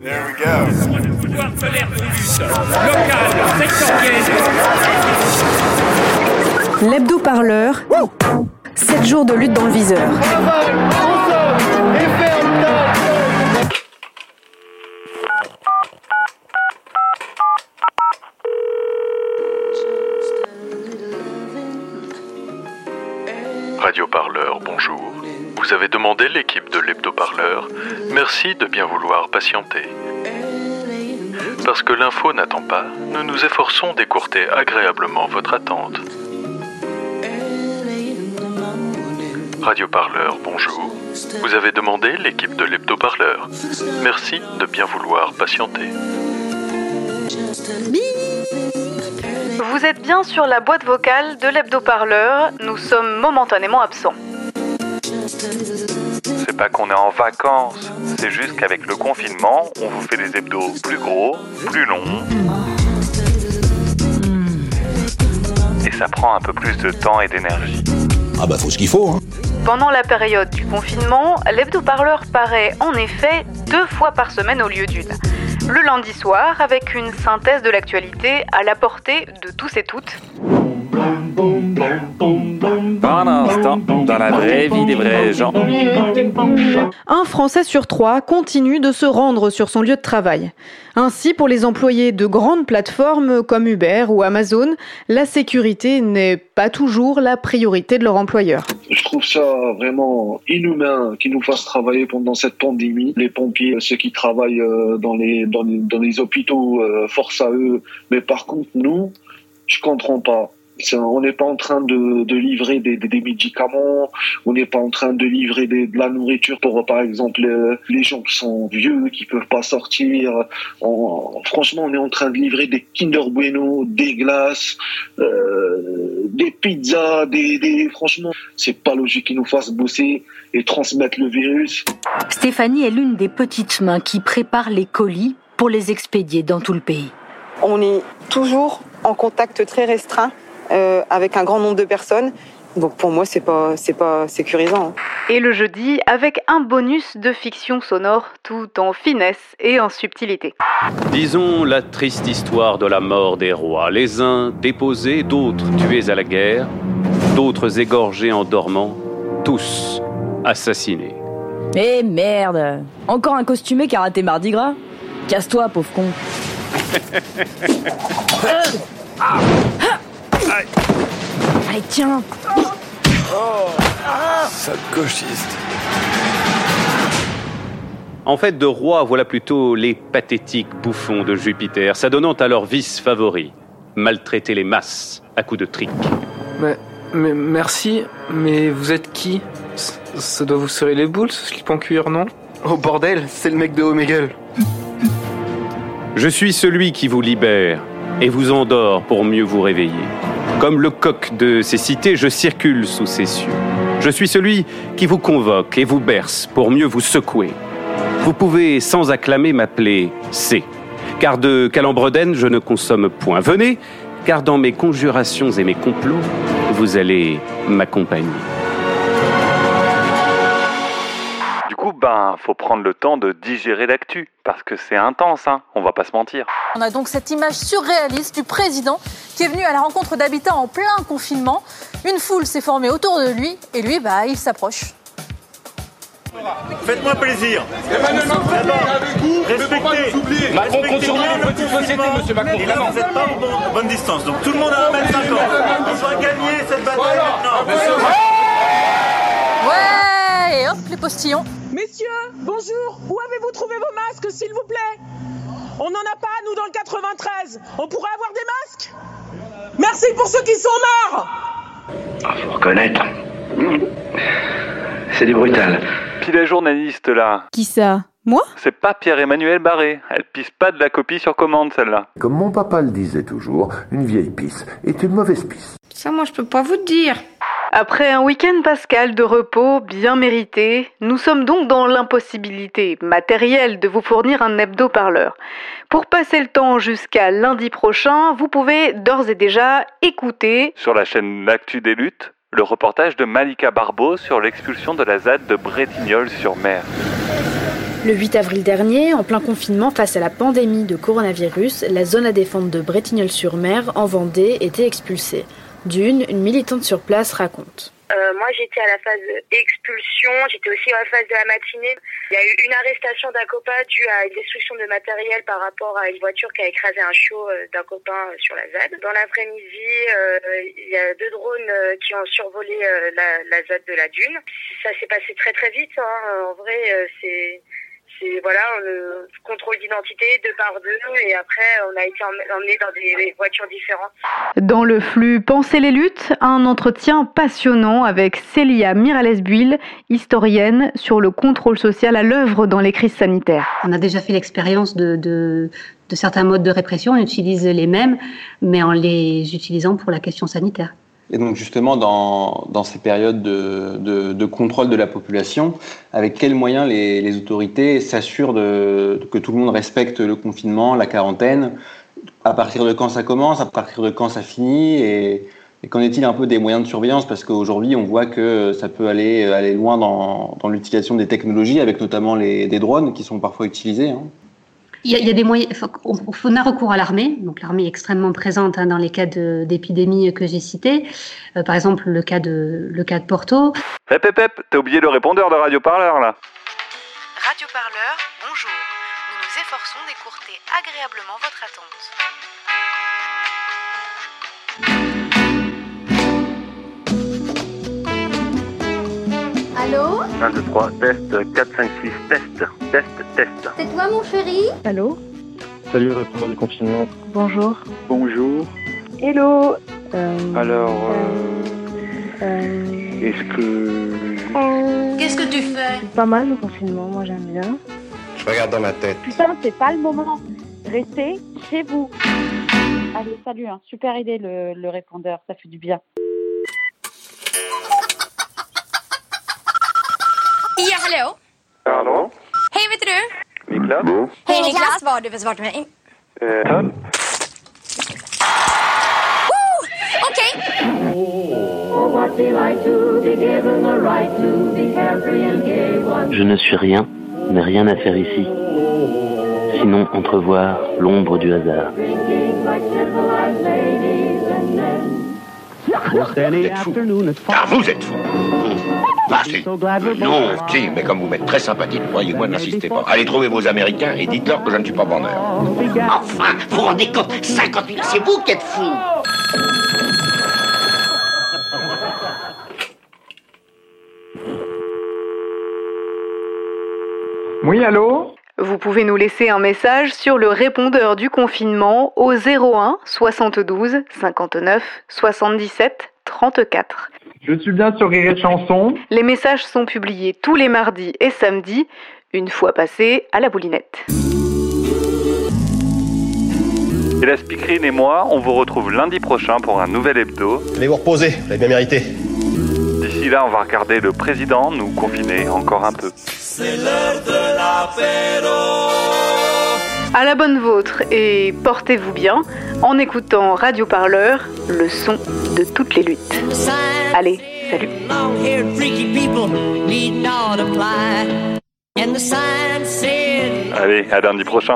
There we go. Le pouvoir de l'air de lutte, local, sectoriel. L'Hebdo Parleur, 7 jours de lutte dans le viseur. Radio Parleur, bonjour. Vous avez demandé l'équipe de l'Hebdo Parleur. Merci de bien vouloir patienter. Parce que l'info n'attend pas, nous nous efforçons d'écourter agréablement votre attente. Radio Parleur, bonjour. Vous avez demandé l'équipe de l'Hebdo Parleur. Merci de bien vouloir patienter. Vous êtes bien sur la boîte vocale de l'Hebdo Parleur. Nous sommes momentanément absents. C'est pas qu'on est en vacances, c'est juste qu'avec le confinement, on vous fait des hebdos plus gros, plus longs. Et ça prend un peu plus de temps et d'énergie. Ah bah faut ce qu'il faut, hein. Pendant la période du confinement, l'hebdo-parleur paraît en effet 2 fois par semaine au lieu d'une. Le lundi soir, avec une synthèse de l'actualité à la portée de tous et toutes. Pendant ce temps, dans la vraie vie des vrais gens. Un Français sur 3 continue de se rendre sur son lieu de travail. Ainsi, pour les employés de grandes plateformes comme Uber ou Amazon, la sécurité n'est pas toujours la priorité de leur employeur. Je trouve ça vraiment inhumain qu'ils nous fassent travailler pendant cette pandémie. Les pompiers, ceux qui travaillent dans les hôpitaux, force à eux. Mais par contre, nous, je comprends pas. On n'est pas en train de livrer des médicaments, on n'est pas en train de livrer de la nourriture pour, par exemple, les gens qui sont vieux, qui peuvent pas sortir. Franchement, on est en train de livrer des Kinder Bueno, des glaces, des pizzas, franchement, c'est pas logique qu'ils nous fassent bosser et transmettre le virus. Stéphanie est l'une des petites mains qui prépare les colis pour les expédier dans tout le pays. On est toujours en contact très restreint avec un grand nombre de personnes. Donc pour moi, c'est pas sécurisant. Et le jeudi, avec un bonus de fiction sonore, tout en finesse et en subtilité. Disons la triste histoire de la mort des rois. Les uns déposés, d'autres tués à la guerre, d'autres égorgés en dormant, tous assassinés. Eh merde, encore un costumé qui a raté Mardi Gras. Casse-toi, pauvre con. Allez, tiens. Sacochiste. En fait, de rois, voilà plutôt les pathétiques bouffons de Jupiter, s'adonnant à leur vice favori, maltraiter les masses à coups de triques. Mais merci, mais vous êtes qui ? Ça doit vous serrer les boules, ce slip en cuir, non ? Oh bordel, c'est le mec de Omegle. Je suis celui qui vous libère et vous endort pour mieux vous réveiller. Comme le coq de ces cités, je circule sous ces cieux. Je suis celui qui vous convoque et vous berce pour mieux vous secouer. Vous pouvez sans acclamer m'appeler C, car de calembredène je ne consomme point. Venez, car dans mes conjurations et mes complots, vous allez m'accompagner. Faut prendre le temps de digérer l'actu, parce que c'est intense, hein, on va pas se mentir. On a donc cette image surréaliste du président qui est venu à la rencontre d'habitants en plein confinement. Une foule s'est formée autour de lui, et lui, il s'approche. Faites-moi plaisir. Respectez. Macron continue une petite société, monsieur Macron. Vous êtes pas en bonne distance, donc tout le monde a 1 m 50. On va gagner cette bataille maintenant. Ouais, et hop, les postillons. Messieurs, bonjour, où avez-vous trouvé vos masques, s'il vous plaît ? On n'en a pas, nous, dans le 93. On pourrait avoir des masques ? Merci pour ceux qui sont morts ! Ah, faut reconnaître. C'est du brutal. Puis la journaliste, là. Qui ça ? Moi ? C'est pas Pierre-Emmanuel Barré. Elle pisse pas de la copie sur commande, celle-là. Comme mon papa le disait toujours, une vieille pisse est une mauvaise pisse. Ça, moi, je peux pas vous dire. Après un week-end pascal de repos bien mérité, nous sommes donc dans l'impossibilité matérielle de vous fournir un hebdo-parleur. Pour passer le temps jusqu'à lundi prochain, vous pouvez d'ores et déjà écouter sur la chaîne Actu des Luttes, le reportage de Malika Barbeau sur l'expulsion de la ZAD de Brétignolles-sur-Mer. Le 8 avril dernier, en plein confinement face à la pandémie de coronavirus, la zone à défendre de Brétignolles-sur-Mer, en Vendée, était expulsée. Dune, une militante sur place, raconte. Moi, j'étais à la phase expulsion, j'étais aussi à la phase de la matinée. Il y a eu une arrestation d'un copain due à une destruction de matériel par rapport à une voiture qui a écrasé un chiot d'un copain sur la ZAD. Dans l'après-midi, il y a 2 drones qui ont survolé la ZAD de la Dune. Ça s'est passé très très vite, hein. En vrai, voilà, contrôle d'identité 2 par 2 et après on a été emmenés dans des voitures différentes. Dans le flux Pensez les Luttes, un entretien passionnant avec Célia Mirales-Buil, historienne, sur le contrôle social à l'œuvre dans les crises sanitaires. On a déjà fait l'expérience de certains modes de répression, on utilise les mêmes, mais en les utilisant pour la question sanitaire. Et donc justement, dans ces périodes de contrôle de la population, avec quels moyens les autorités s'assurent que tout le monde respecte le confinement, la quarantaine, à partir de quand ça commence, à partir de quand ça finit, et qu'en est-il un peu des moyens de surveillance? Parce qu'aujourd'hui, on voit que ça peut aller loin dans l'utilisation des technologies, avec notamment des drones qui sont parfois utilisés, hein. Il y a des moyens. On a recours à l'armée. Donc l'armée est extrêmement présente, hein, dans les cas d'épidémie que j'ai cités. Par exemple, le cas de Porto. Hep, t'as oublié le répondeur de Radio Parleur là. Radio Parleur, bonjour. Nous nous efforçons d'écourter agréablement votre attente. Allô. 1, 2, 3, test, 4, 5, 6, test. C'est toi mon chéri? Allô? Salut, répondant du confinement. Bonjour. Hello. Alors, est-ce que... Qu'est-ce que tu fais? C'est pas mal le confinement, moi j'aime bien. Je regarde dans ma tête. Putain, c'est pas le moment. Restez chez vous. Allez, salut, hein. Super idée le répondeur, ça fait du bien. Ja, hallo. Hallå. Hej, vet du? Niklas. Hej Niklas, vad har du för svar till mig? Tönt. Okej. Je ne suis rien, mais rien à faire ici. Sinon entrevoir l'ombre du hasard. Vous êtes fous. Ah si. Non, si, mais comme vous m'êtes très sympathique, croyez-moi, n'insistez pas. Allez trouver vos Américains et dites-leur que je ne suis pas vendeur. Enfin, vous vous rendez compte, 50 000, c'est vous qui êtes fous. Oui, allô ? Vous pouvez nous laisser un message sur le répondeur du confinement au 01 72 59 77 34. Je suis bien sur Rire et Chanson. Les messages sont publiés tous les mardis et samedis, une fois passés à la boulinette. Et la speakerine et moi, on vous retrouve lundi prochain pour un nouvel hebdo. Allez vous reposer, vous l'avez bien mérité. D'ici là, on va regarder le président nous confiner encore un peu. C'est l'heure de l'apéro. À la bonne vôtre et portez-vous bien en écoutant Radio Parleur, le son de toutes les luttes. Allez, salut. Allez, à lundi prochain.